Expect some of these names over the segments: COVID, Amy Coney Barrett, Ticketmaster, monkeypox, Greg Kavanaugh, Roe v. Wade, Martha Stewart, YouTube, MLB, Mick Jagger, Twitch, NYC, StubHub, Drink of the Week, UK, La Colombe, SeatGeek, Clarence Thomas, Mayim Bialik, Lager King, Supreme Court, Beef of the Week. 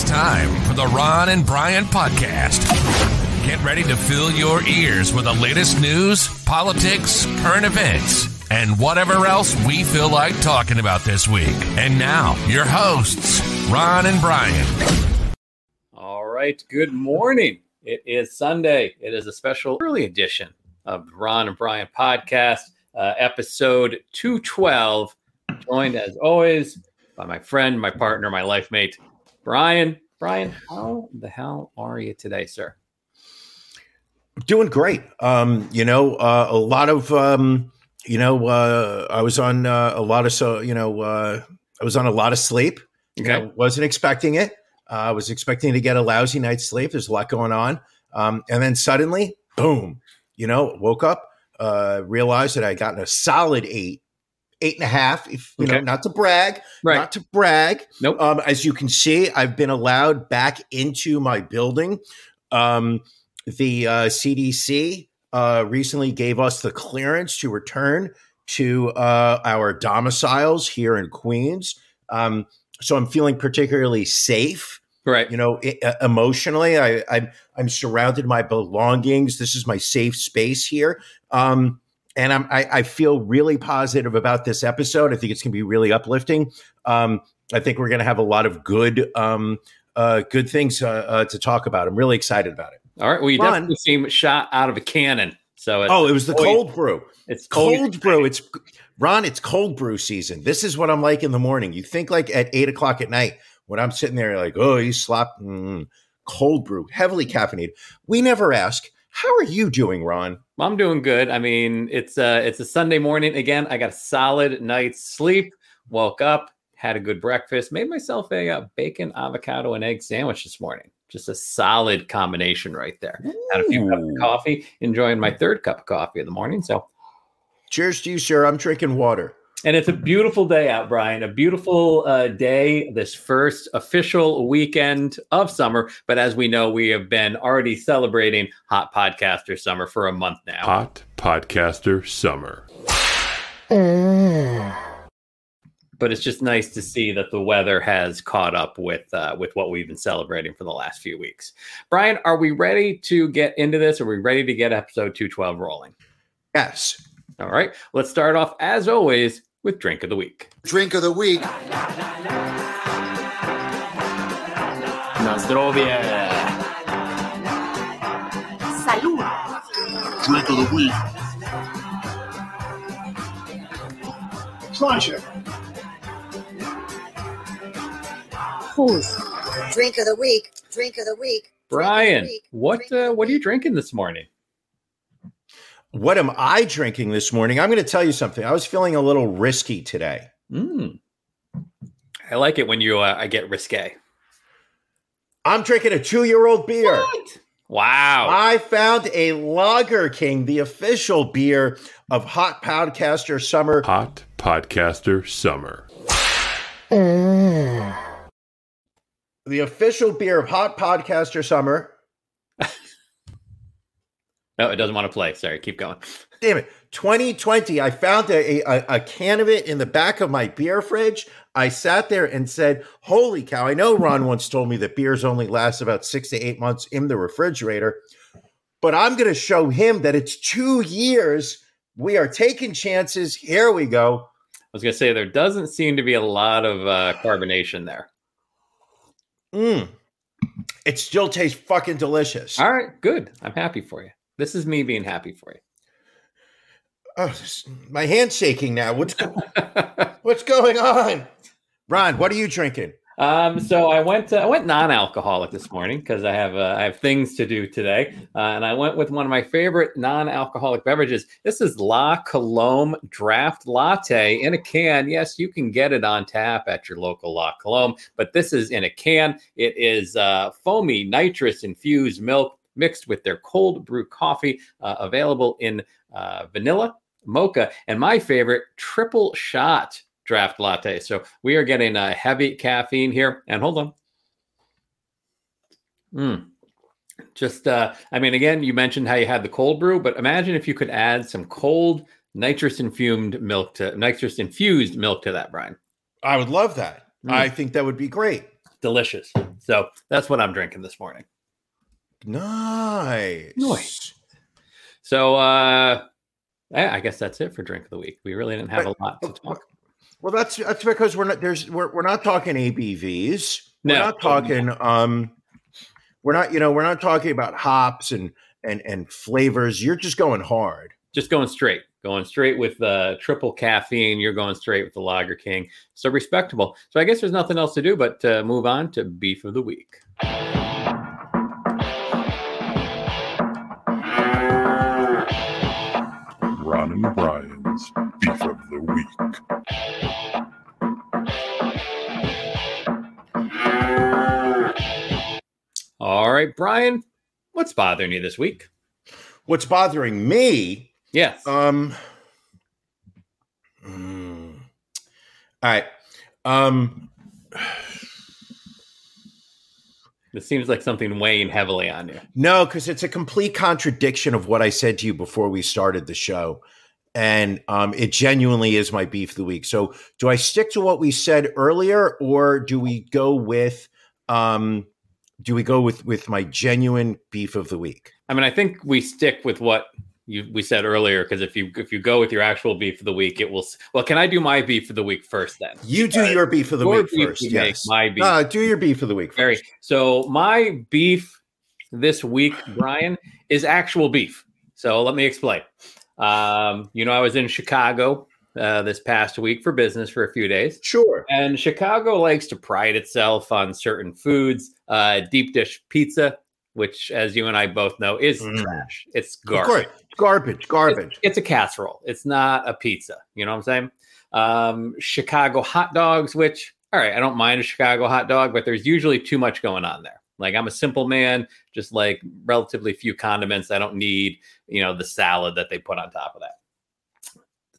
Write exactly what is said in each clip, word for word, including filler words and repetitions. It's time for the Ron and Brian podcast. Get ready to fill your ears with the latest news, politics, current events, and whatever else we feel like talking about this week. And now, your hosts, Ron and Brian. All right. Good morning. It is Sunday. It is a special early edition of the Ron and Brian podcast, uh, episode two twelve, joined as always by my friend, my partner, my life mate, Brian. Brian, how the hell are you today, sir? Doing great. Um, you know, uh, a lot of, um, you know, uh, I was on uh, a lot of, so you know, uh, I was on a lot of sleep. Okay. I wasn't expecting it. Uh, I was expecting to get a lousy night's sleep. There's a lot going on. Um, and then suddenly, boom, you know, woke up, uh, realized that I had gotten a solid eight. Eight and a half, if you okay. know, not to brag, right. not to brag. Nope. Um, as you can see, I've been allowed back into my building. Um, the uh, C D C uh, recently gave us the clearance to return to uh, our domiciles here in Queens. Um, so I'm feeling particularly safe. Right. You know, it, uh, emotionally, I, I'm, I'm surrounded by my belongings. This is my safe space here. Um And I'm, I, I feel really positive about this episode. I think it's going to be really uplifting. Um, I think we're going to have a lot of good um, uh, good things uh, uh, to talk about. I'm really excited about it. All right. Well, you Ron, definitely seem shot out of a cannon. So it's, oh, it was the cold, cold brew. It's cold, cold brew. It's Ron, it's cold brew season. This is what I'm like in the morning. You think like at eight o'clock at night when I'm sitting there like, oh, you slop. Mm, cold brew, heavily caffeinated. We never ask. How are you doing, Ron? I'm doing good. I mean, it's uh, it's a Sunday morning again. I got a solid night's sleep. Woke up, had a good breakfast, made myself a uh, bacon, avocado, and egg sandwich this morning. Just a solid combination right there. Ooh. Had a few cups of coffee, enjoying my third cup of coffee in the morning. So, cheers to you, sir. I'm drinking water. And it's a beautiful day out, Brian. A beautiful uh, day, this first official weekend of summer. But as we know, we have been already celebrating Hot Podcaster Summer for a month now. Hot Podcaster Summer. But it's just nice to see that the weather has caught up with uh, with what we've been celebrating for the last few weeks. Brian, are we ready to get into this? Are we ready to get episode two twelve rolling? Yes. All right. Let's start off, as always, with Drink of the Week. Drink of the Week. Nostrovia. Salud. Drink of the Week. Slasher. Who's Drink of the Week. Drink of the Week. Brian, the week. what uh, what are you drinking this morning? What am I drinking this morning? I'm going to tell you something. I was feeling a little risky today. Mm. I like it when you uh, I get risque. I'm drinking a two-year-old beer. What? Wow. I found a Lager King, the official beer of Hot Podcaster Summer. Hot Podcaster Summer. Mm. The official beer of Hot Podcaster Summer. No, it doesn't want to play. Sorry, keep going. Damn it. twenty twenty, I found a, a, a can of it in the back of my beer fridge. I sat there and said, holy cow. I know Ron once told me that beers only last about six to eight months in the refrigerator, but I'm going to show him that it's two years. We are taking chances. Here we go. I was going to say, there doesn't seem to be a lot of uh, carbonation there. Mm. It still tastes fucking delicious. All right, good. I'm happy for you. This is me being happy for you. Oh, my hand's shaking now. What's go- what's going on, Ron? What are you drinking? Um, so I went to, I went non-alcoholic this morning because I have uh, I have things to do today, uh, and I went with one of my favorite non-alcoholic beverages. This is La Colombe Draft Latte in a can. Yes, you can get it on tap at your local La Colombe, but this is in a can. It is uh, foamy nitrous infused milk mixed with their cold brew coffee, uh, available in uh, vanilla, mocha, and my favorite, triple shot draft latte. So we are getting a uh, heavy caffeine here. And hold on. Mm. Just, uh, I mean, again, you mentioned how you had the cold brew, but imagine if you could add some cold nitrous infused milk to nitrous infused milk to that, Brian. I would love that. Mm. I think that would be great. delicious. So that's what I'm drinking this morning. Nice. Nice. So uh, I guess that's it for drink of the week. We really didn't have but, a lot to talk. Well, that's that's because we're not there's we're we're not talking A B Vs. We're no. not talking um we're not, you know, we're not talking about hops and and and flavors. You're just going hard. Just going straight. Going straight with the uh, triple caffeine. You're going straight with the Lager King. So respectable. So I guess there's nothing else to do but to move on to Beef of the Week. Ron and Brian's Beef of the Week. All right, Brian, what's bothering you this week? What's bothering me? Yes. Um, mm, all right. Um, this seems like something weighing heavily on you. No, because it's a complete contradiction of what I said to you before we started the show. And um, it genuinely is my beef of the week. So do I stick to what we said earlier, or do we go with um, do we go with, with my genuine beef of the week? I mean, I think we stick with what You, we said earlier, because if you if you go with your actual beef of the week, it will. Well, can I do my beef of the week first? Then you do uh, your beef of the week first. Yes, my beef. Uh, do your beef of the week first. Very. So my beef this week, Brian, is actual beef. So let me explain. Um, you know, I was in Chicago uh, this past week for business for a few days. Sure. And Chicago likes to pride itself on certain foods. Uh, deep dish pizza, which, as you and I both know, is mm. trash. It's garbage. Of course. Garbage, garbage. It's, it's a casserole. It's not a pizza. You know what I'm saying? Um, Chicago hot dogs, which, all right, I don't mind a Chicago hot dog, but there's usually too much going on there. Like, I'm a simple man, just like relatively few condiments. I don't need, you know, the salad that they put on top of that.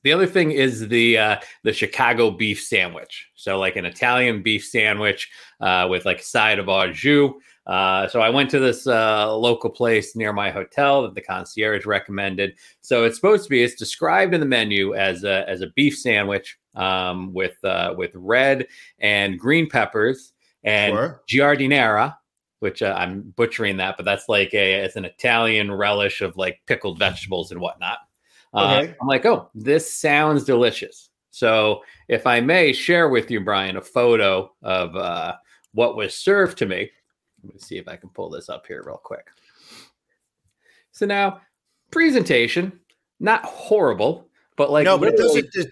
The other thing is the uh, the Chicago beef sandwich. So like an Italian beef sandwich uh, with like a side of au jus. Uh, so I went to this uh, local place near my hotel that the concierge recommended. So it's supposed to be, it's described in the menu as a, as a beef sandwich um, with uh, with red and green peppers and sure. giardiniera, which uh, I'm butchering that, but that's like a it's an Italian relish of like pickled vegetables and whatnot. Uh, okay. I'm like, oh, this sounds delicious. So if I may share with you, Brian, a photo of uh, what was served to me. Let me see if I can pull this up here real quick. So now, presentation, not horrible, but like no, but it doesn't. The,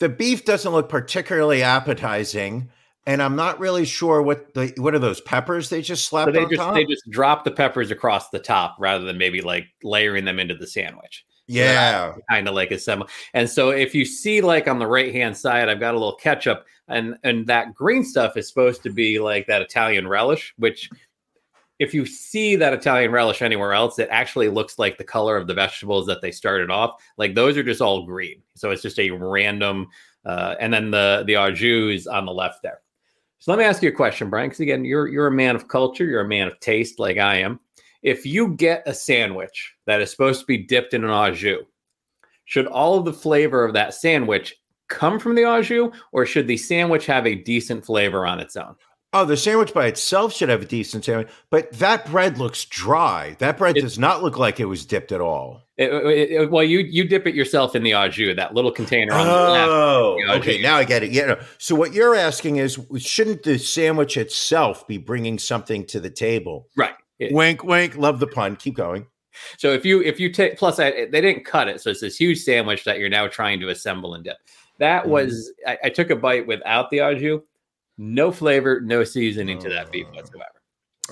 the beef doesn't look particularly appetizing, and I'm not really sure what the what are those peppers they just slapped so they on just, top. They just drop the peppers across the top rather than maybe like layering them into the sandwich. Yeah, kind of like a semi. And so if you see like on the right hand side, I've got a little ketchup and, and that green stuff is supposed to be like that Italian relish, which if you see that Italian relish anywhere else, it actually looks like the color of the vegetables that they started off. Like those are just all green. So it's just a random. Uh, and then the, the au jus on the left there. So let me ask you a question, Brian, because again, you're you're a man of culture. You're a man of taste like I am. If you get a sandwich that is supposed to be dipped in an au jus, should all of the flavor of that sandwich come from the au jus, or should the sandwich have a decent flavor on its own? Oh, the sandwich by itself should have a decent sandwich, but that bread looks dry. That bread it, does not look like it was dipped at all. It, it, it, well, you you dip it yourself in the au jus, that little container. On oh, the okay, jus. Now I get it. Yeah. No. So what you're asking is, shouldn't the sandwich itself be bringing something to the table? Right. It, wink, wink. Love the pun. Keep going. So if you if you take plus, I, they didn't cut it. So it's this huge sandwich that you're now trying to assemble and dip. That mm. was I, I took a bite without the au jus. No flavor, no seasoning oh. to that beef whatsoever.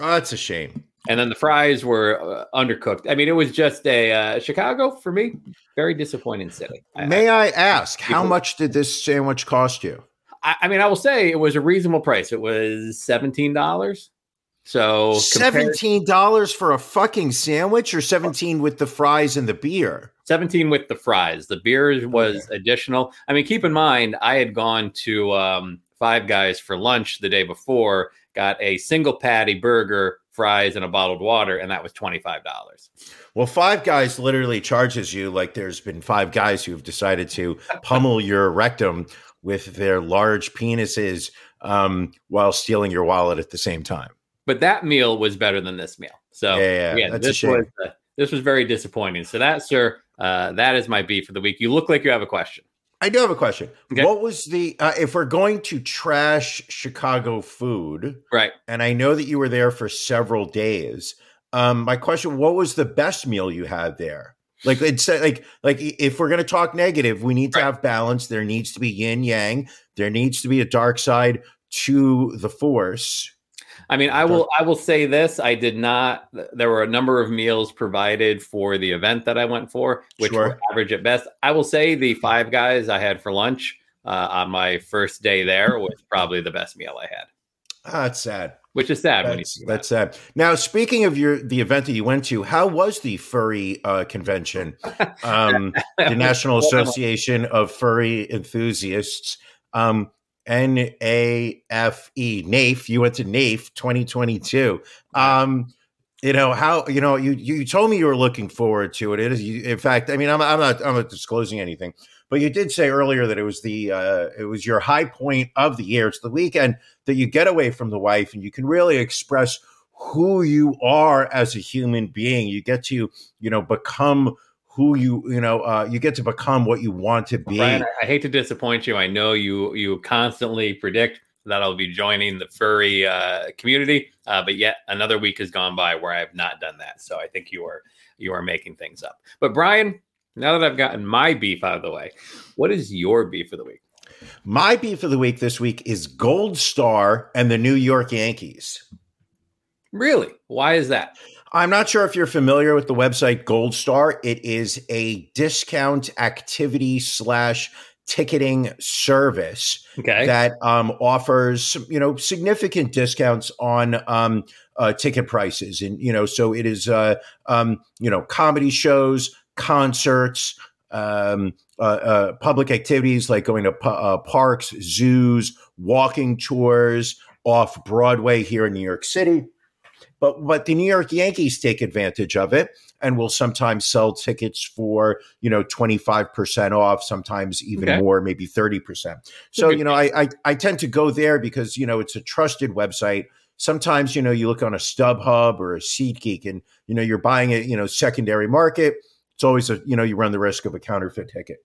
Oh, that's a shame. And then the fries were uh, undercooked. I mean, it was just a uh, Chicago for me. Very disappointing city. May I, I ask, how much did this sandwich cost you? I, I mean, I will say it was a reasonable price. It was seventeen dollars. So seventeen dollars compare- for a fucking sandwich, or seventeen with the fries and the beer? seventeen with the fries. The beer was okay. additional. I mean, keep in mind, I had gone to um, Five Guys for lunch the day before, got a single patty burger, fries, and a bottled water, and that was twenty-five dollars. Well, Five Guys literally charges you like there's been five guys who've decided to pummel your rectum with their large penises um, while stealing your wallet at the same time. But that meal was better than this meal. So yeah, yeah, yeah that's this a shame. Was uh, this was very disappointing. So that, sir, uh, that is my beef for the week. You look like you have a question. I do have a question. Okay. What was the, uh, if we're going to trash Chicago food, right? And I know that you were there for several days. Um, my question, what was the best meal you had there? Like it's like, like if we're going to talk negative, we need to right. have balance. There needs to be yin yang. There needs to be a dark side to the force. I mean, I will, I will say this. I did not, there were a number of meals provided for the event that I went for, which sure. were average at best. I will say the Five Guys I had for lunch uh, on my first day there was probably the best meal I had. Oh, that's sad. Which is sad. That's, when you think about that's it. Sad. Now, speaking of your the event that you went to, how was the furry uh, convention? Um, the National Association of Furry Enthusiasts. Um, N A F E, N A F E, you went to N A F E twenty twenty-two. Um, you know, how, you know, you, you told me you were looking forward to it. It is, you, in fact, I mean, I'm, I'm not, I'm not disclosing anything, but you did say earlier that it was the, uh, it was your high point of the year. It's the weekend that you get away from the wife and you can really express who you are as a human being. You get to, you know, become who you, you know, uh, you get to become what you want to be. Brian, I hate to disappoint you. I know you, you constantly predict that I'll be joining the furry uh, community, uh, but yet another week has gone by where I have not done that. So I think you are, you are making things up. But Brian, now that I've gotten my beef out of the way, what is your beef of the week? My beef of the week this week is Gold Star and the New York Yankees. Really? Why is that? I'm not sure if you're familiar with the website Gold Star. It is a discount activity slash ticketing service okay. that um, offers, you know, significant discounts on um, uh, ticket prices. And, you know, so it is, uh, um, you know, comedy shows, concerts, um, uh, uh, public activities like going to p- uh, parks, zoos, walking tours off Broadway here in New York City. But but the New York Yankees take advantage of it and will sometimes sell tickets for, you know, twenty-five percent off, sometimes even okay. more, maybe thirty percent. So, you know, I, I I tend to go there because, you know, it's a trusted website. Sometimes, you know, you look on a StubHub or a SeatGeek and, you know, you're buying a, you know, secondary market. It's always, a you know, you run the risk of a counterfeit ticket.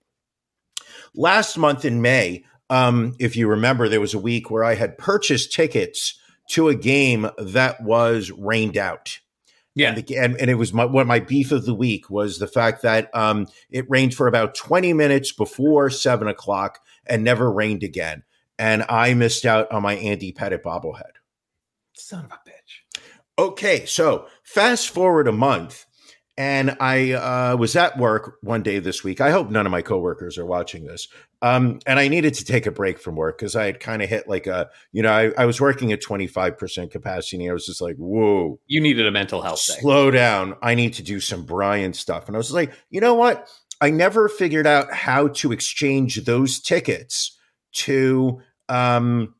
Last month in May, um, if you remember, there was a week where I had purchased tickets to a game that was rained out. Yeah. And, the, and, and it was my, one of my beef of the week was the fact that um, it rained for about twenty minutes before seven o'clock and never rained again. And I missed out on my Andy Pettit bobblehead. Son of a bitch. Okay. So fast forward a month and I uh, was at work one day this week. I hope none of my coworkers are watching this. Um, and I needed to take a break from work because I had kind of hit like a, you know, I, I was working at twenty-five percent capacity. And I was just like, whoa. You needed a mental health day. Slow down. I need to do some Brian stuff. And I was like, you know what? I never figured out how to exchange those tickets to um,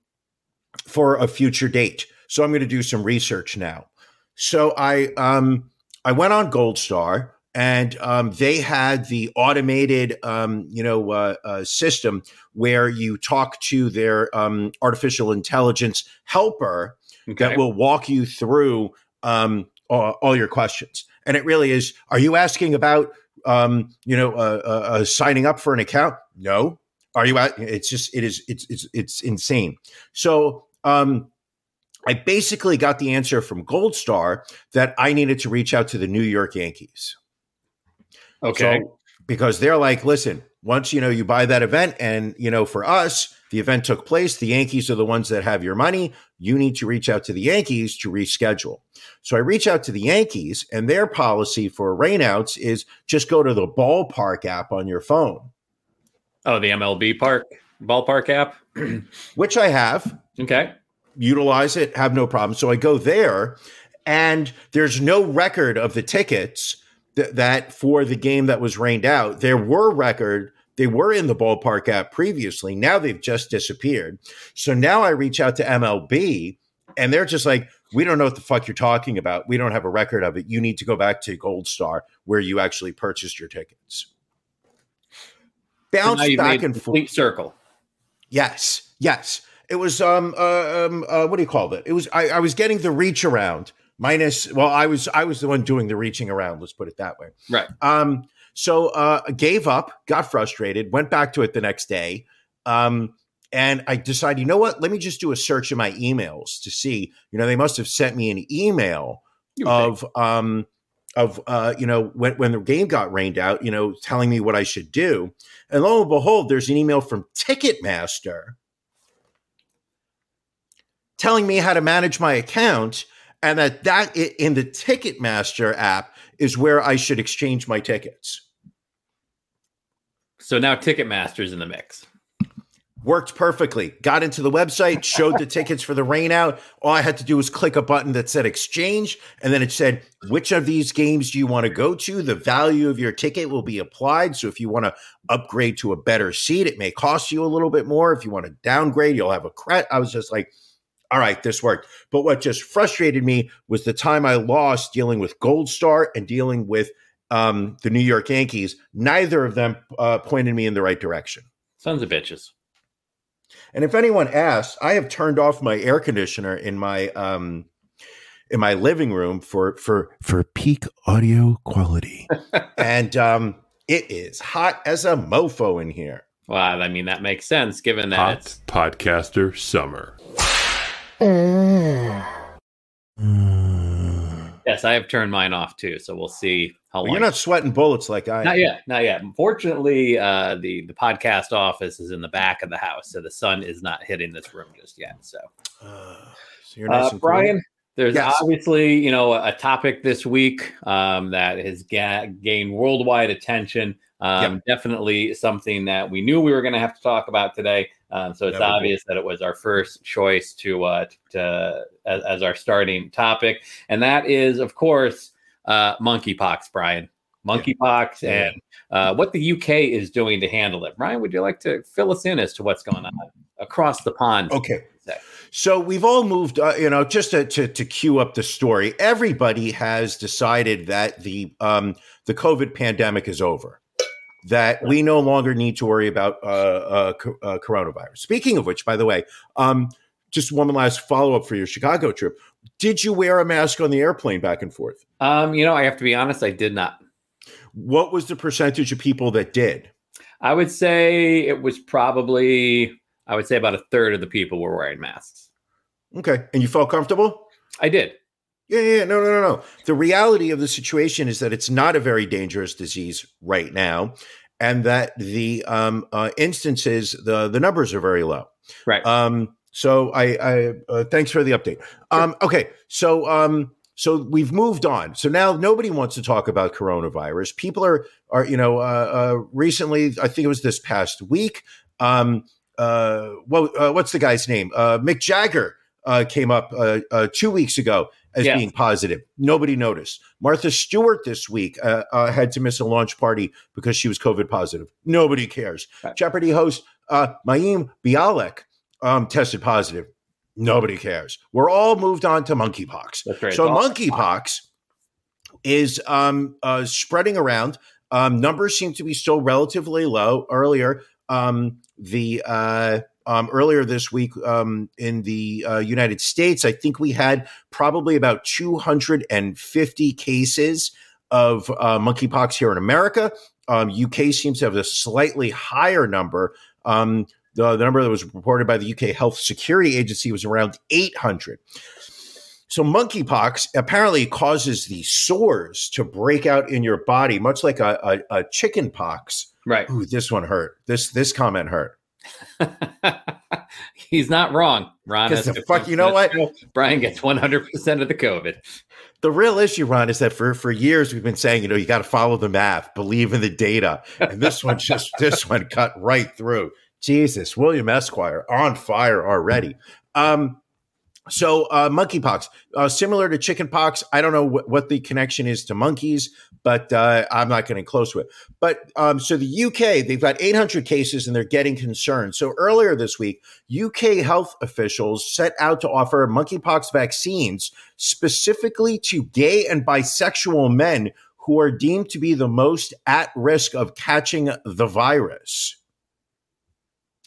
for a future date. So I'm going to do some research now. So I um, I went on Gold Star. And um, they had the automated, um, you know, uh, uh, system where you talk to their um, artificial intelligence helper okay. that will walk you through um, all, all your questions. And it really is, are you asking about, um, you know, uh, uh, uh, signing up for an account? No. Are you at, it's just, it is, it's, it's, it's insane. So um, I basically got the answer from Gold Star that I needed to reach out to the New York Yankees. Okay. So, because they're like, listen, once, you know, you buy that event and, you know, for us, the event took place. The Yankees are the ones that have your money. You need to reach out to the Yankees to reschedule. So I reach out to the Yankees and their policy for rainouts is just go to the ballpark app on your phone. Oh, the M L B park ballpark app, which I have. Okay. Utilize it. Have no problem. So I go there and there's no record of the tickets that for the game that was rained out, there were record, they were in the ballpark app previously. Now they've just disappeared. So now I reach out to M L B and they're just like, we don't know what the fuck you're talking about. We don't have a record of it. You need to go back to Gold Star where you actually purchased your tickets. Bounce so back and forth. Circle. Yes. Yes. It was um uh, um uh, what do you call it? It was I, I was getting the reach around minus. Well, I was I was the one doing the reaching around. Let's put it that way. Right. Um. So uh, gave up, got frustrated, went back to it the next day. Um. And I decided, you know what? Let me just do a search in my emails to see. You know, they must have sent me an email of think. um of uh you know when when the game got rained out. You know, telling me what I should do. And lo and behold, there's an email from Ticketmaster telling me how to manage my account, and that that in the Ticketmaster app is where I should exchange my tickets. So now Ticketmaster is in the mix. Worked perfectly. Got into the website, showed the tickets for the rain out. All I had to do was click a button that said exchange, and then it said, which of these games do you want to go to? The value of your ticket will be applied. So if you want to upgrade to a better seat, it may cost you a little bit more. If you want to downgrade, you'll have a credit. I was just like, all right, this worked. But what just frustrated me was the time I lost dealing with Gold Star and dealing with um, the New York Yankees. Neither of them uh, pointed me in the right direction. Sons of bitches. And if anyone asks, I have turned off my air conditioner in my um, in my living room for for for peak audio quality, and um, it is hot as a mofo in here. Well, I mean that makes sense given that hot it's podcaster summer. Yes, I have turned mine off too, so we'll see how well, long. You're not sweating bullets like I am. Not yet, not yet. Fortunately, uh, the, the podcast office is in the back of the house, so the sun is not hitting this room just yet. So, uh, so you're nice uh, and Brian, cool. There's yes. obviously you know a topic this week um, that has ga- gained worldwide attention. Um, yep. Definitely something that we knew we were going to have to talk about today. Um, so it's obvious that it was our first choice to, uh, to as, as our starting topic. And that is, of course, uh, monkeypox, Brian. Monkeypox yeah. and uh, what the U K is doing to handle it. Brian, would you like to fill us in as to what's going on across the pond? Okay. So we've all moved, uh, you know, just to, to to cue up the story. Everybody has decided that the um, the COVID pandemic is over. That we no longer need to worry about uh, uh, co- uh, coronavirus. Speaking of which, by the way, um, just one last follow-up for your Chicago trip. Did you wear a mask on the airplane back and forth? Um, you know, I have to be honest, I did not. What was the percentage of people that did? I would say it was probably, I would say about a third of the people were wearing masks. Okay. And you felt comfortable? I did. Yeah, yeah, no, no, no, no. The reality of the situation is that it's not a very dangerous disease right now, and that the um, uh, instances, the the numbers are very low. Right. Um, so I, I uh, thanks for the update. Um, okay, so um, so we've moved on. So now nobody wants to talk about coronavirus. People are are you know uh, uh, recently, I think it was this past week. Um, uh, what uh, what's the guy's name? Uh, Mick Jagger uh, came up uh, uh, two weeks ago. As yes. being positive. Nobody noticed. Martha Stewart this week uh, uh, had to miss a launch party because she was COVID positive. Nobody cares. Right. Jeopardy host uh, Mayim Bialik um, tested positive. Nobody cares. We're all moved on to monkeypox. That's right. So monkeypox is um, uh, spreading around. Um, numbers seem to be still relatively low. Earlier, um, the uh, Um, earlier this week um, in the uh, United States, I think we had probably about two hundred fifty cases of uh, monkeypox here in America. Um, U K seems to have a slightly higher number. Um, the, the number that was reported by the U K Health Security Agency was around eight hundred. So monkeypox apparently causes the sores to break out in your body, much like a, a, a chicken pox. Right. Ooh, this one hurt. This this comment hurt. He's not wrong, Ron. The fuck, you know what? Brian gets one hundred percent of the COVID. The real issue, Ron, is that for, for years we've been saying, you know, you got to follow the math, believe in the data. And this one just, this one cut right through. Jesus, William Esquire on fire already. Um, so uh, monkeypox, uh, similar to chickenpox. I don't know wh- what the connection is to monkeys, but uh, I'm not getting close to it. But um, so the U K, they've got eight hundred cases and they're getting concerned. So earlier this week, U K health officials set out to offer monkeypox vaccines specifically to gay and bisexual men who are deemed to be the most at risk of catching the virus.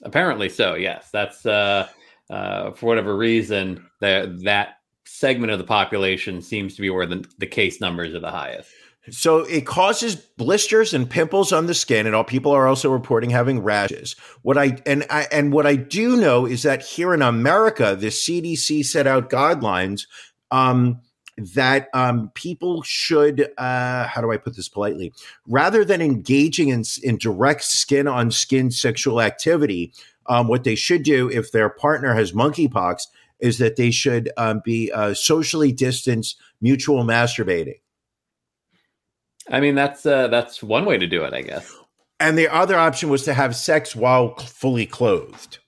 Apparently so, yes. That's... Uh... uh, for whatever reason, that that segment of the population seems to be where the, the case numbers are the highest. So it causes blisters and pimples on the skin, and all people are also reporting having rashes. What I and I and what I do know is that here in America, the C D C set out guidelines um, that um, people should uh, how do I put this politely? Rather than engaging in, in direct skin on skin sexual activity, um, what they should do if their partner has monkeypox is that they should um, be uh, socially distanced, mutual masturbating. I mean, that's uh, that's one way to do it, I guess. And the other option was to have sex while fully clothed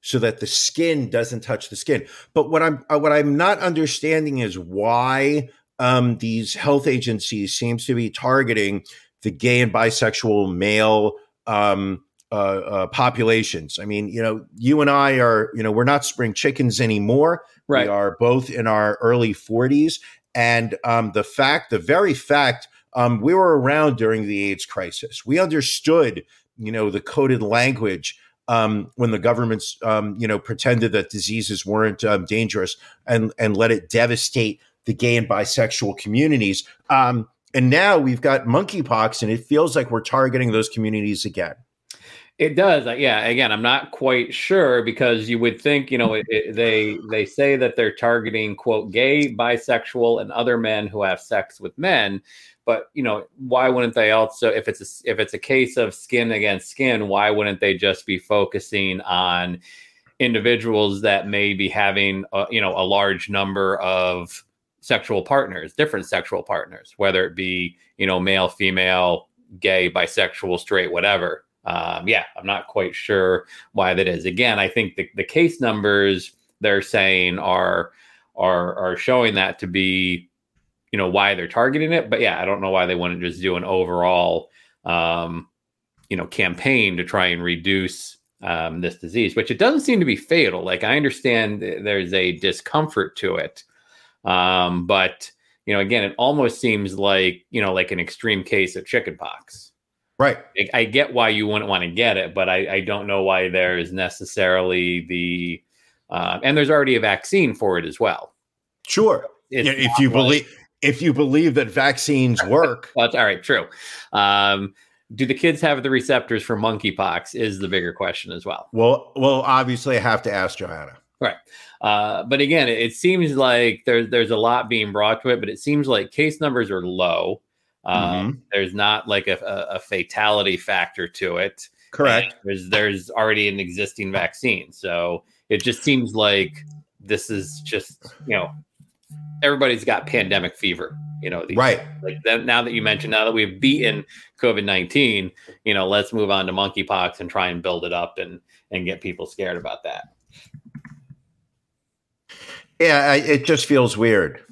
so that the skin doesn't touch the skin. But what I'm what I'm not understanding is why um, these health agencies seems to be targeting the gay and bisexual male um, uh, uh, populations. I mean, you know, you and I are, you know, we're not spring chickens anymore. Right. We are both in our early forties. And um, the fact, the very fact Um, we were around during the AIDS crisis. We understood, you know, the coded language um, when the governments, um, you know, pretended that diseases weren't um, dangerous and, and let it devastate the gay and bisexual communities. Um, and now we've got monkeypox, and it feels like we're targeting those communities again. It does. Yeah. Again, I'm not quite sure because you would think, you know, it, it, they they say that they're targeting, quote, gay, bisexual, and other men who have sex with men. But, you know, why wouldn't they also, if it's a, if it's a case of skin against skin, why wouldn't they just be focusing on individuals that may be having, a, you know, a large number of sexual partners, different sexual partners, whether it be, you know, male, female, gay, bisexual, straight, whatever. Um, yeah, I'm not quite sure why that is. Again, I think the, the case numbers they're saying are, are, are showing that to be, you know, why they're targeting it. But yeah, I don't know why they wouldn't just do an overall, um, you know, campaign to try and reduce um, this disease, which it doesn't seem to be fatal. Like, I understand there's a discomfort to it. Um, but, you know, again, it almost seems like, you know, like an extreme case of chickenpox. Right. I get why you wouldn't want to get it, but I, I don't know why there is necessarily the, uh, and there's already a vaccine for it as well. Sure. It's yeah, if you like, believe, if you believe that vaccines work. That's all right. True. Um, do the kids have the receptors for monkeypox is the bigger question as well. Well, well, obviously I have to ask Johanna. Right. Uh, but again, it, it seems like there's, there's a lot being brought to it, but it seems like case numbers are low. Um, mm-hmm. There's not like a, a, a fatality factor to it. Correct. There's, there's already an existing vaccine. So it just seems like this is just, you know, everybody's got pandemic fever, you know, these, right. Like that, now that you mentioned, now that we've beaten COVID nineteen, you know, let's move on to monkeypox and try and build it up and, and get people scared about that. Yeah. I, it just feels weird.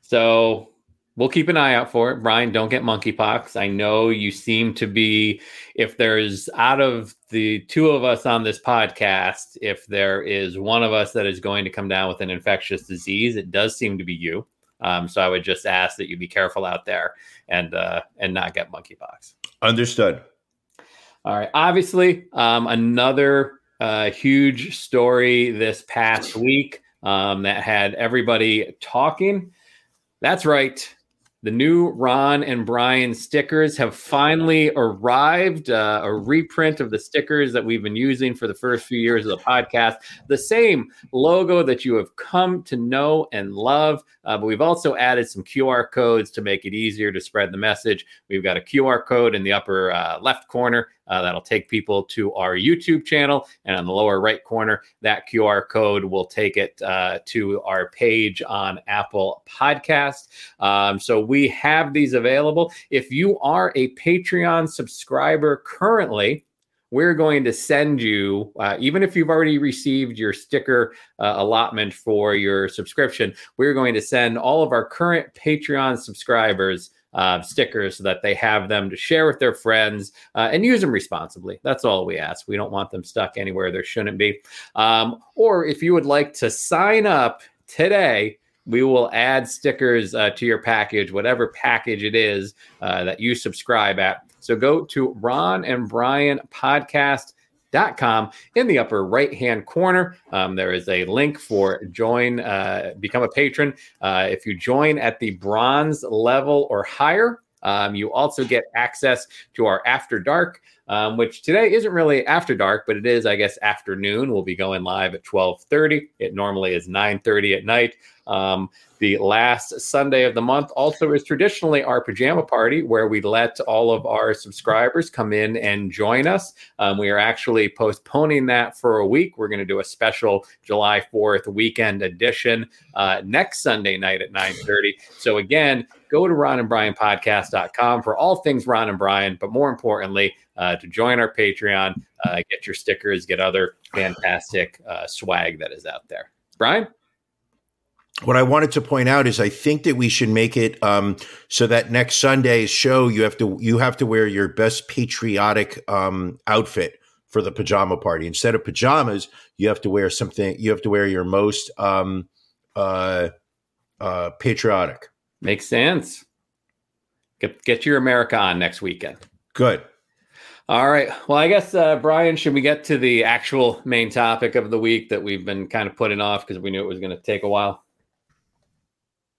So we'll keep an eye out for it. Brian, don't get monkeypox. I know you seem to be, if there's out of the two of us on this podcast, if there is one of us that is going to come down with an infectious disease, it does seem to be you. Um, so I would just ask that you be careful out there and uh, and not get monkeypox. Understood. All right. Obviously, um, another uh, huge story this past week um, that had everybody talking. That's right. The new Ron and Brian stickers have finally arrived, uh, a reprint of the stickers that we've been using for the first few years of the podcast. The same logo that you have come to know and love, uh, but we've also added some Q R codes to make it easier to spread the message. We've got a Q R code in the upper uh, left corner. Uh, that'll take people to our YouTube channel. And on the lower right corner, that Q R code will take it uh, to our page on Apple Podcasts. Um, so we have these available. If you are a Patreon subscriber currently, we're going to send you, uh, even if you've already received your sticker uh, allotment for your subscription, we're going to send all of our current Patreon subscribers Uh, stickers so that they have them to share with their friends uh, and use them responsibly. That's all we ask. We don't want them stuck anywhere there shouldn't be. Um, or if you would like to sign up today, we will add stickers uh, to your package, whatever package it is uh, that you subscribe at. So go to Ron and Brian Podcast. Dot com. In the upper right-hand corner, um, there is a link for join, uh, become a patron. Uh, if you join at the bronze level or higher, um, you also get access to our After Dark, um, which today isn't really After Dark, but it is, I guess, afternoon. We'll be going live at twelve thirty. It normally is nine thirty at night. Um, the last Sunday of the month also is traditionally our pajama party, where we let all of our subscribers come in and join us. Um, we are actually postponing that for a week. We're going to do a special July fourth weekend edition uh, next Sunday night at nine thirty. So again, go to ron and brian podcast dot com for all things Ron and Brian, but more importantly, uh, to join our Patreon, uh, get your stickers, get other fantastic uh, swag that is out there. Brian? What I wanted to point out is I think that we should make it um, so that next Sunday's show you have to you have to wear your best patriotic um, outfit for the pajama party. Instead of pajamas, you have to wear something. You have to wear your most um, uh, uh, patriotic. Makes sense. Get get your America on next weekend. Good. All right. Well, I guess, uh, Brian, should we get to the actual main topic of the week that we've been kind of putting off because we knew it was going to take a while?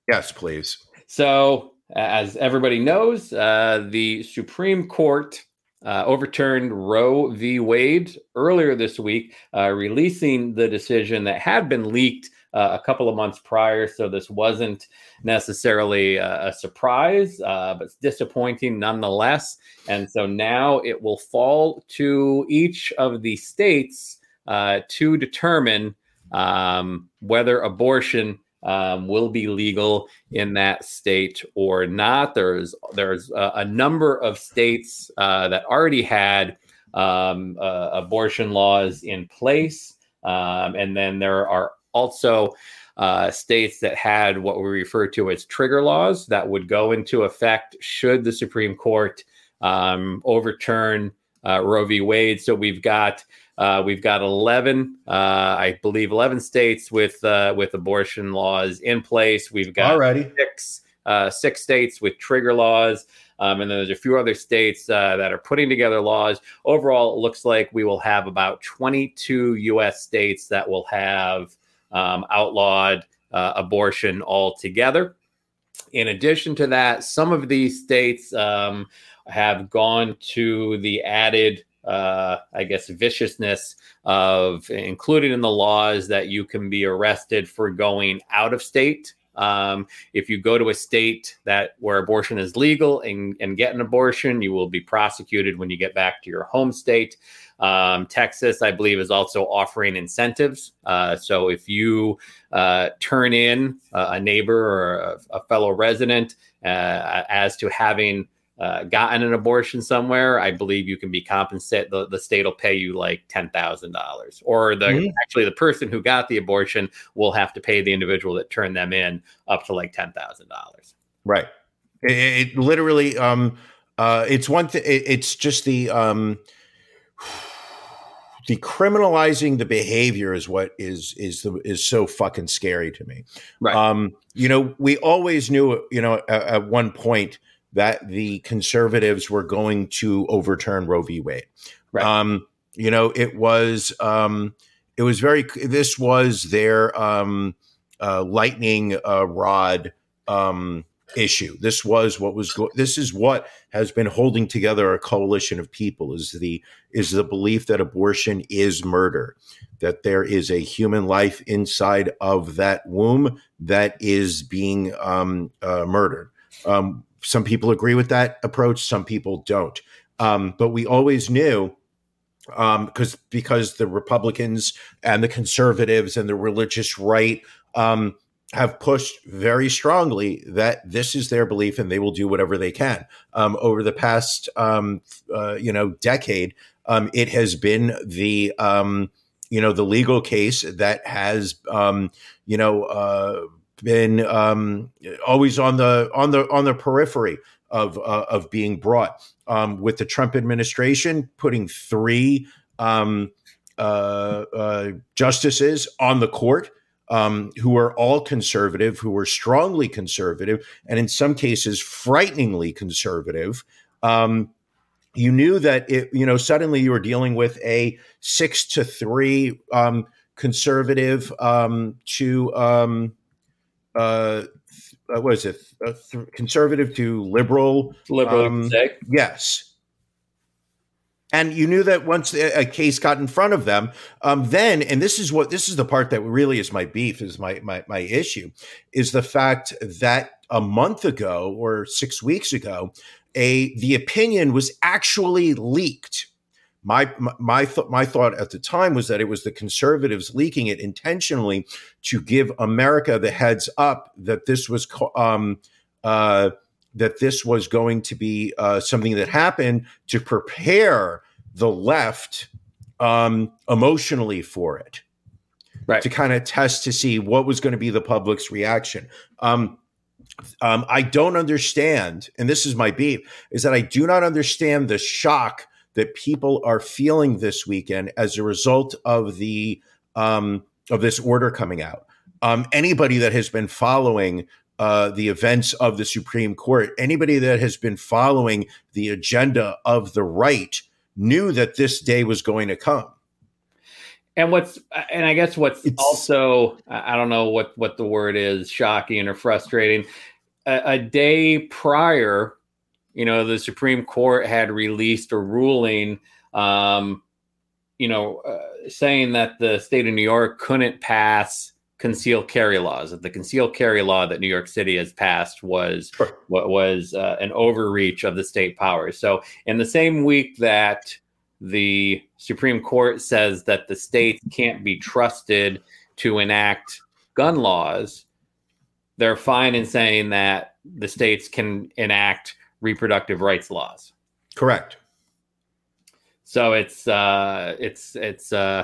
Yes, please. So, as everybody knows, uh, the Supreme Court uh, overturned Roe v. Wade earlier this week, uh, releasing the decision that had been leaked uh, a couple of months prior. So this wasn't necessarily a, a surprise, uh, but it's disappointing nonetheless. And so now it will fall to each of the states uh, to determine um, whether abortion Um, will be legal in that state or not. There's there's a, a number of states uh, that already had um, uh, abortion laws in place. Um, and then there are also uh, states that had what we refer to as trigger laws that would go into effect should the Supreme Court um, overturn uh, Roe v. Wade. So we've got Uh, we've got eleven, uh, I believe, eleven states with uh, with abortion laws in place. We've got six, uh, six states with trigger laws, um, and then there's a few other states uh, that are putting together laws. Overall, it looks like we will have about twenty-two U S states that will have um, outlawed uh, abortion altogether. In addition to that, some of these states um, have gone to the added Uh, I guess, viciousness of including in the laws that you can be arrested for going out of state. Um, if you go to a state that where abortion is legal and, and get an abortion, you will be prosecuted when you get back to your home state. Um, Texas, I believe, is also offering incentives. Uh, so if you uh, turn in uh, a neighbor or a, a fellow resident uh, as to having Uh, gotten an abortion somewhere, I believe you can be compensated. The, the state will pay you like ten thousand dollars, or the mm-hmm. actually the person who got the abortion will have to pay the individual that turned them in up to like ten thousand dollars. Right. It, it literally, um, uh, it's one thing. It, it's just the um, the criminalizing the behavior is what is is the, is so fucking scary to me. Right. Um, you know, we always knew. You know, at, at one point, that the conservatives were going to overturn Roe v. Wade. Right. Um, you know, it was um, it was very this was their um, uh, lightning uh, rod um, issue. This was what was go- this is what has been holding together a coalition of people is the is the belief that abortion is murder, that there is a human life inside of that womb that is being um, uh, murdered. Um, Some people agree with that approach. Some people don't. Um, but we always knew um, because because the Republicans and the conservatives and the religious right um, have pushed very strongly that this is their belief and they will do whatever they can. Um, over the past, um, uh, you know, decade, um, it has been the, um, you know, the legal case that has, um, you know, uh been um, always on the on the on the periphery of uh, of being brought um, with the Trump administration putting three um, uh, uh, justices on the court um, who are all conservative, who were strongly conservative, and in some cases frighteningly conservative. Um, you knew that it, you know, suddenly you were dealing with a six to three um, conservative um, to um, uh, uh, what is it? Uh, th- conservative to liberal. Liberal. Um, yes. And you knew that once a case got in front of them, um, then, and this is what, this is the part that really is my beef, is my, my, my issue, is the fact that a month ago or six weeks ago, a, the opinion was actually leaked. My, my, my, th- my thought at the time was that it was the conservatives leaking it intentionally to give America the heads up that this was, um, uh, that this was going to be uh, something that happened to prepare the left um, emotionally for it, right? To kind of test to see what was going to be the public's reaction. Um, um, I don't understand, and this is my beef, is that I do not understand the shock that people are feeling this weekend as a result of the um, of this order coming out. Um, anybody that has been following Uh, the events of the Supreme Court, anybody that has been following the agenda of the right knew that this day was going to come. And what's, and I guess what's it's, also, I don't know what, what the word is, shocking or frustrating. A, a day prior, you know, the Supreme Court had released a ruling, um, you know, uh, saying that the state of New York couldn't pass concealed carry laws. That the concealed carry law that New York City has passed was sure. what was uh, an overreach of the state power. So in the same week that the Supreme Court says that the states can't be trusted to enact gun laws, they're fine in saying that the states can enact reproductive rights laws. Correct. So it's uh, it's it's. Uh,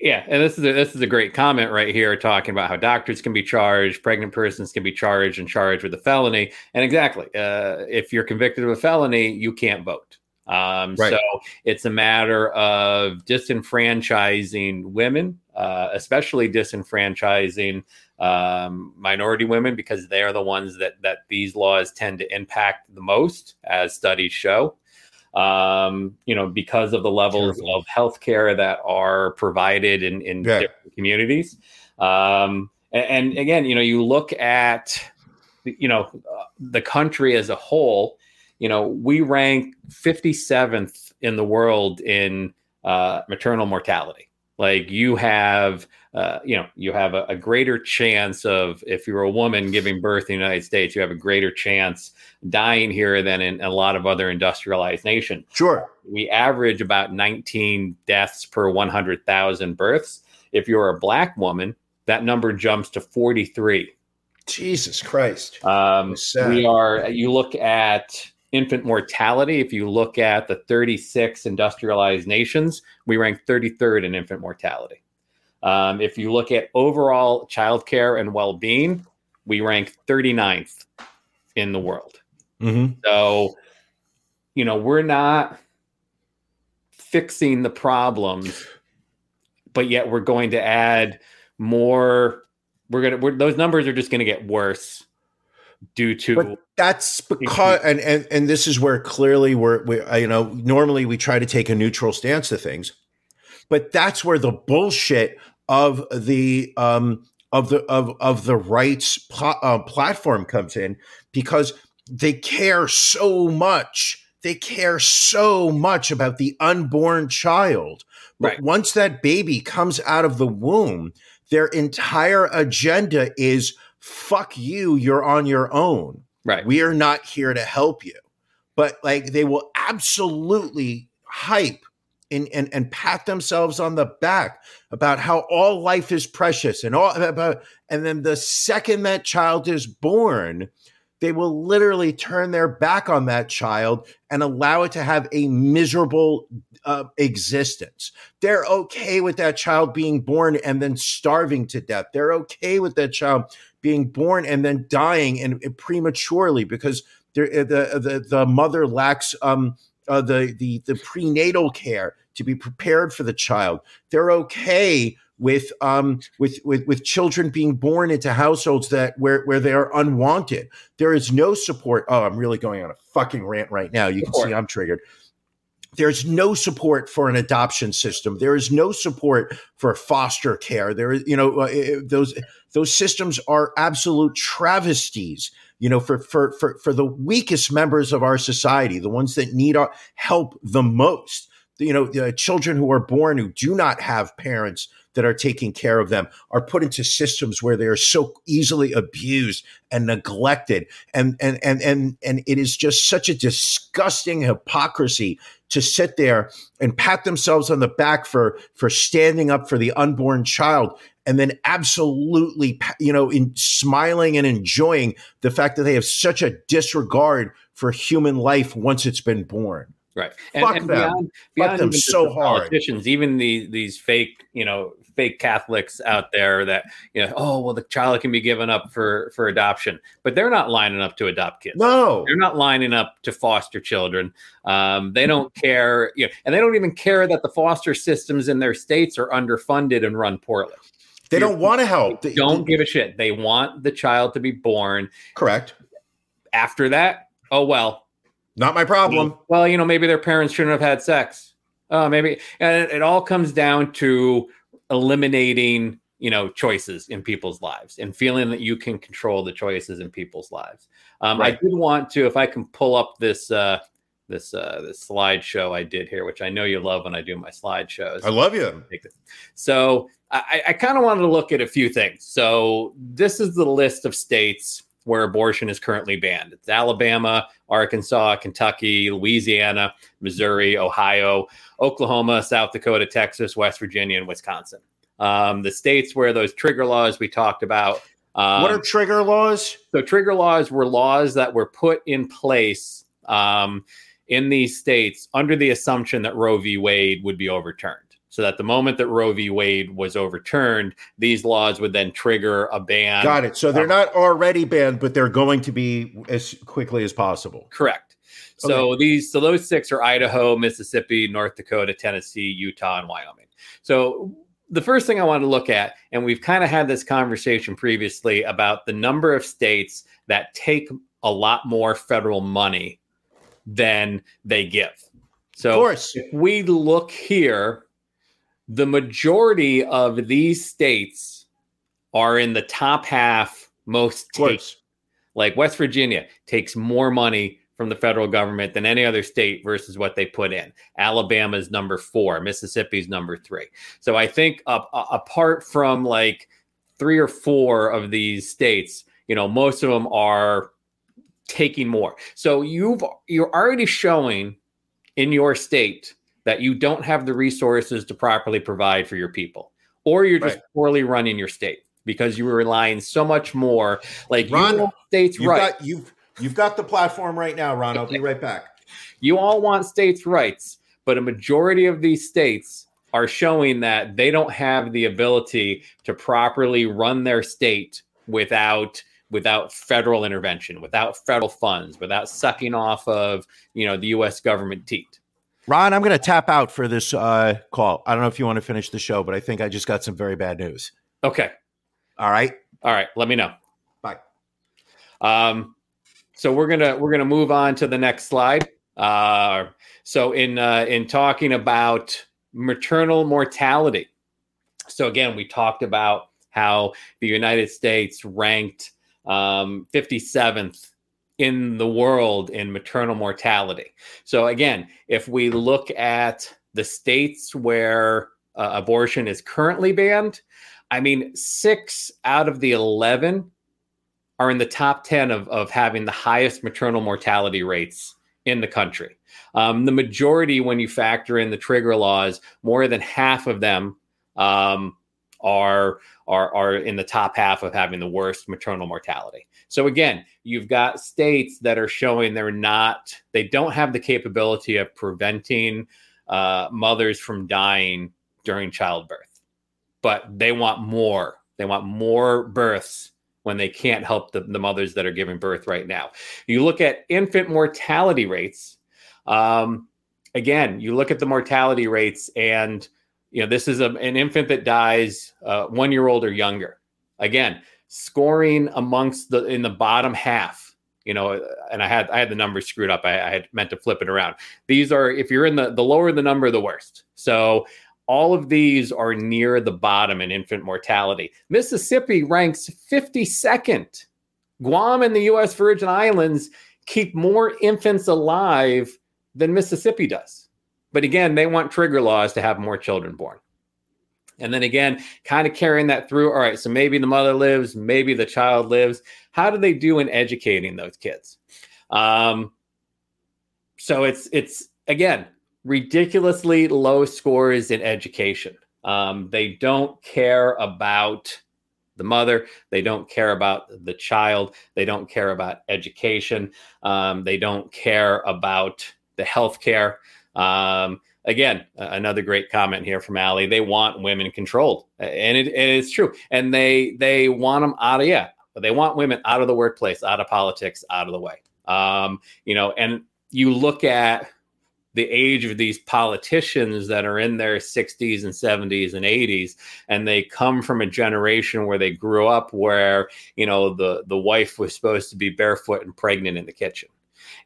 Yeah, and this is a, this is a great comment right here, talking about how doctors can be charged, pregnant persons can be charged and charged with a felony. And exactly, uh, if you're convicted of a felony, you can't vote. Um, right. So it's a matter of disenfranchising women, uh, especially disenfranchising um, minority women, because they are the ones that that these laws tend to impact the most, as studies show. Um, you know, because of the levels Terrible. of healthcare that are provided in, in yeah. different communities. Um, and, and again, you know, you look at, you know, the country as a whole, you know, we rank fifty-seventh in the world in uh, maternal mortality. Like you have, uh, you know, you have a, a greater chance of, if you're a woman giving birth in the United States, you have a greater chance dying here than in a lot of other industrialized nations. Sure. We average about nineteen deaths per one hundred thousand births. If you're a black woman, that number jumps to forty-three. Jesus Christ. Um, we are, you look at infant mortality. If you look at the thirty-six industrialized nations, we rank thirty-third in infant mortality. Um, if you look at overall childcare and well-being, we rank thirty-ninth in the world. Mm-hmm. So, you know, we're not fixing the problems, but yet we're going to add more. We're going to, we're, those numbers are just going to get worse. Due to but that's because and, and and this is where clearly we're we, you know, normally we try to take a neutral stance to things, but that's where the bullshit of the um of the of of the rights pl- uh, platform comes in, because they care so much they care so much about the unborn child, but right. once that baby comes out of the womb, their entire agenda is fuck you, you're on your own. Right. We are not here to help you. But like, they will absolutely hype and, and, and pat themselves on the back about how all life is precious and all about, and then the second that child is born, they will literally turn their back on that child and allow it to have a miserable uh, existence. They're okay with that child being born and then starving to death. They're okay with that child being born and then dying and, and prematurely because the, the the mother lacks um uh, the the the prenatal care to be prepared for the child. They're okay with um with, with with children being born into households that where where they are unwanted. There is no support. Oh, I'm really going on a fucking rant right now. You can sure. see I'm triggered. There's no support for an adoption system. There is no support for foster care. There is, you know, those those systems are absolute travesties, you know, for for for, for the weakest members of our society, the ones that need our help the most. You know, the children who are born who do not have parents that are taking care of them are put into systems where they are so easily abused and neglected. And and and and and it is just such a disgusting hypocrisy to sit there and pat themselves on the back for for standing up for the unborn child, and then absolutely, you know, in smiling and enjoying the fact that they have such a disregard for human life once it's been born. Right. And, Fuck and them. Beyond, beyond Fuck them so the hard. Politicians, even the, these fake, you know, fake Catholics out there that, you know, oh, well, the child can be given up for, for adoption, but they're not lining up to adopt kids. No, they're not lining up to foster children. Um, they don't care. You know, and they don't even care that the foster systems in their states are underfunded and run poorly. They You're, don't want to help. They don't give a shit. They want the child to be born. Correct. After that. Oh, well. Not my problem. Well, you know, maybe their parents shouldn't have had sex. Uh, maybe. And it, it all comes down to eliminating, you know, choices in people's lives and feeling that you can control the choices in people's lives. Um, right. I did want to, if I can pull up this, uh, this, uh, this slideshow I did here, which I know you love when I do my slideshows. I love you. So I, I kind of wanted to look at a few things. So this is the list of states where abortion is currently banned. It's Alabama, Arkansas, Kentucky, Louisiana, Missouri, Ohio, Oklahoma, South Dakota, Texas, West Virginia, and Wisconsin. Um, the states where those trigger laws we talked about. Um, what are trigger laws? So trigger laws were laws that were put in place um, in these states under the assumption that Roe v. Wade would be overturned. So that the moment that Roe v. Wade was overturned, these laws would then trigger a ban. Got it. So they're not already banned, but they're going to be as quickly as possible. Correct. So okay. these, so those six are Idaho, Mississippi, North Dakota, Tennessee, Utah, and Wyoming. So the first thing I want to look at, and we've kind of had this conversation previously about the number of states that take a lot more federal money than they give. So of course. If we look here, the majority of these states are in the top half most states. Like West Virginia takes more money from the federal government than any other state versus what they put in. Alabama's number four, Mississippi's number three. So I think uh, uh, apart from like three or four of these states, you know, most of them are taking more. So you've you're already showing in your state that you don't have the resources to properly provide for your people, or you're just right. poorly running your state because you were relying so much more. Like Ron, you want states' you've rights. Got, you've, you've got the platform right now, Ron. I'll be right back. You all want states' rights, but a majority of these states are showing that they don't have the ability to properly run their state without without federal intervention, without federal funds, without sucking off of, you know, the U S government teat. Ron, I'm going to tap out for this uh, call. I don't know if you want to finish the show, but I think I just got some very bad news. Okay. All right. All right. Let me know. Bye. Um, so we're gonna we're gonna move on to the next slide. Uh, so in uh, in talking about maternal mortality. So again, we talked about how the United States ranked um, fifty-seventh in the world in maternal mortality. So again, if we look at the states where uh, abortion is currently banned, I mean, six out of the eleven are in the top ten of, of having the highest maternal mortality rates in the country. Um, the majority, when you factor in the trigger laws, more than half of them um, are, are, are in the top half of having the worst maternal mortality. So again, you've got states that are showing they're not, they don't have the capability of preventing uh, mothers from dying during childbirth, but they want more. They want more births when they can't help the, the mothers that are giving birth right now. You look at infant mortality rates. Um, again, you look at the mortality rates and, you know, this is a, an infant that dies uh, one year old or younger. Again, scoring amongst the in the bottom half you know, and I had I had the numbers screwed up. I, I had meant to flip it around. These are, if you're in the, the lower the number, the worst. So all of these are near the bottom in infant mortality. Mississippi ranks fifty-second. Guam and the U S Virgin Islands keep more infants alive than Mississippi does. But again, they want trigger laws to have more children born. And then again, kind of carrying that through. All right, so maybe the mother lives, maybe the child lives. How do they do in educating those kids? Um, so it's, it's again, ridiculously low scores in education. Um, they don't care about the mother. They don't care about the child. They don't care about education. Um, they don't care about the healthcare. Um, Again, another great comment here from Allie. They want women controlled, and it, and it's true. And they they want them out of yeah, they want women out of the workplace, out of politics, out of the way. Um, you know, and you look at the age of these politicians that are in their sixties and seventies and eighties, and they come from a generation where they grew up where, you know, the the wife was supposed to be barefoot and pregnant in the kitchen.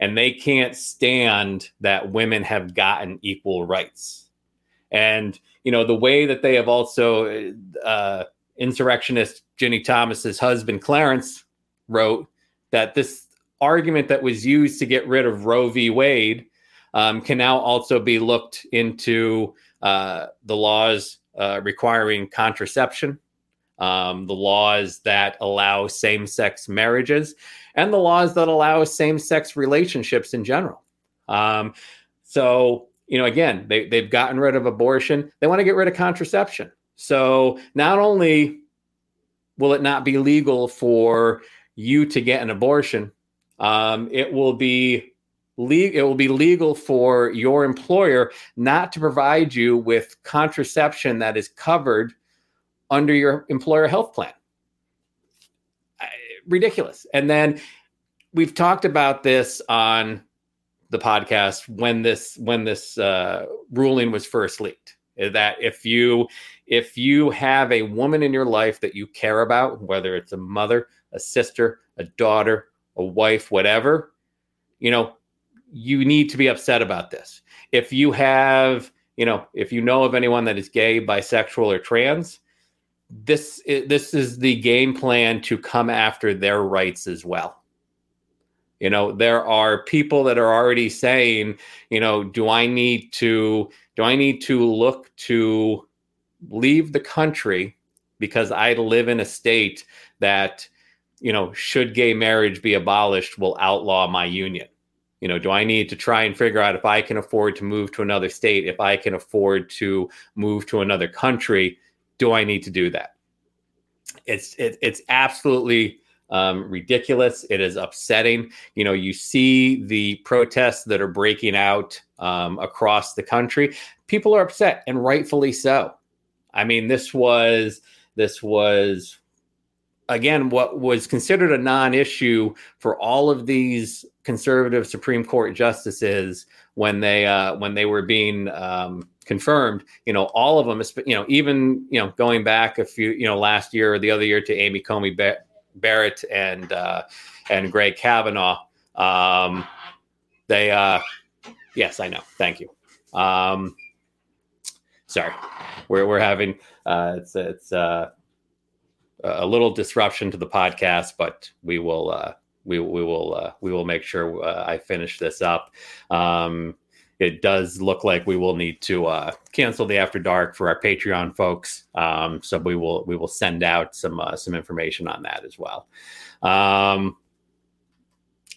And they can't stand that women have gotten equal rights. And, you know, the way that they have also, uh, insurrectionist Ginny Thomas's husband, Clarence, wrote that this argument that was used to get rid of Roe v. Wade um, can now also be looked into uh, the laws uh, requiring contraception. Um, the laws that allow same-sex marriages, and the laws that allow same-sex relationships in general. Um, so, you know, again, they, they've gotten rid of abortion. They want to get rid of contraception. So not only will it not be legal for you to get an abortion, um, it will be le- it will be legal for your employer not to provide you with contraception that is covered under your employer health plan. Ridiculous. And then we've talked about this on the podcast when this when this uh, ruling was first leaked, that if you if you have a woman in your life that you care about, whether it's a mother, a sister, a daughter, a wife, whatever, you know, you need to be upset about this. If you have, you know, if you know of anyone that is gay, bisexual, or trans, This this is the game plan to come after their rights as well. You know, there are people that are already saying, you know, do I need to do I need to look to leave the country because I live in a state that, you know, should gay marriage be abolished, will outlaw my union. You know, do I need to try and figure out if I can afford to move to another state, if I can afford to move to another country? Do I need to do that? It's it, it's absolutely um, ridiculous. It is upsetting. You know, you see the protests that are breaking out um, across the country. People are upset, and rightfully so. I mean, this was this was again what was considered a non-issue for all of these conservative Supreme Court justices when they uh, when they were being um, confirmed, you know, all of them, you know, even, you know, going back a few, you know, last year or the other year to Amy Coney Barrett and, uh, and Greg Kavanaugh. Um, they, uh, yes, I know. Thank you. Um, sorry, we're, we're having, uh, it's, it's, uh, a little disruption to the podcast, but we will, uh, we, we will, uh, we will make sure uh, I finish this up. Um, It does look like we will need to uh, cancel the After Dark for our Patreon folks. Um, so we will we will send out some uh, some information on that as well. Um,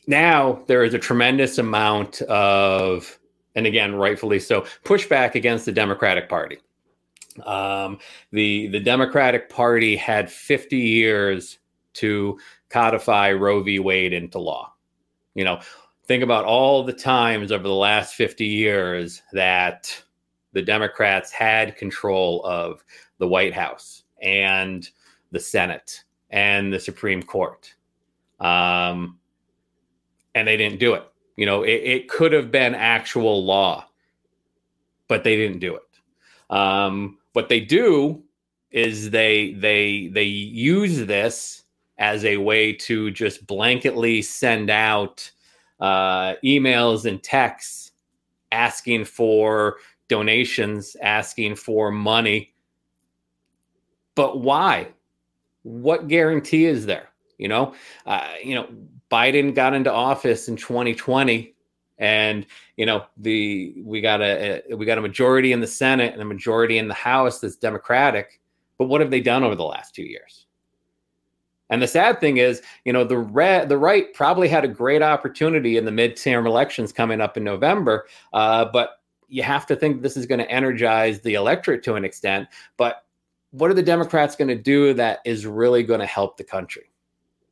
now there is a tremendous amount of, and again, rightfully so, pushback against the Democratic Party. Um, the the Democratic Party had fifty years to codify Roe v. Wade into law. You know, think about all the times over the last fifty years that the Democrats had control of the White House and the Senate and the Supreme Court. Um, and they didn't do it. You know, it, it could have been actual law, but they didn't do it. Um, what they do is they, they, they use this as a way to just blanketly send out uh, emails and texts asking for donations, asking for money. But why? What guarantee is there? You know, uh, you know, Biden got into office in twenty twenty, and you know the we got a, a we got a majority in the Senate and a majority in the House that's Democratic. But what have they done over the last two years? And the sad thing is, you know, the re- the right probably had a great opportunity in the midterm elections coming up in November. Uh, but you have to think this is going to energize the electorate to an extent. But what are the Democrats going to do that is really going to help the country?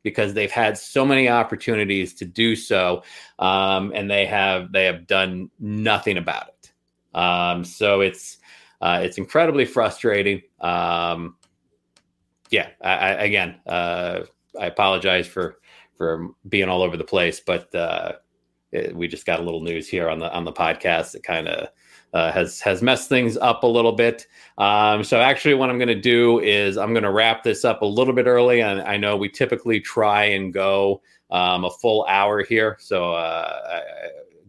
Because they've had so many opportunities to do so, um, and they have they have done nothing about it. Um, so it's uh, it's incredibly frustrating. Um, yeah, I, I, again, uh, I apologize for for being all over the place, but uh, it, we just got a little news here on the on the podcast that kind of uh, has has messed things up a little bit. Um, so actually, what I'm going to do is I'm going to wrap this up a little bit early, and I know we typically try and go um, a full hour here, so uh, I, I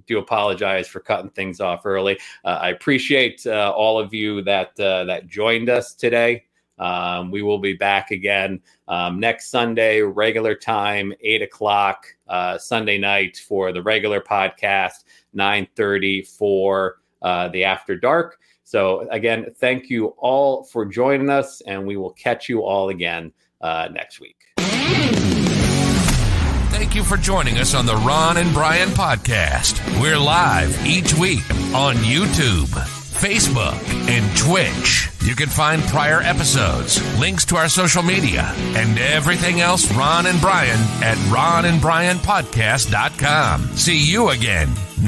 do apologize for cutting things off early. Uh, I appreciate uh, all of you that uh, that joined us today. Um, we will be back again um, next Sunday, regular time, eight o'clock, uh, Sunday night for the regular podcast, nine thirty for uh, the After Dark. So again, thank you all for joining us, and we will catch you all again uh, next week. Thank you for joining us on the Ron and Brian podcast. We're live each week on YouTube, Facebook, and Twitch. You can find prior episodes, links to our social media, and everything else Ron and Brian at ron and brian podcast dot com. See you again next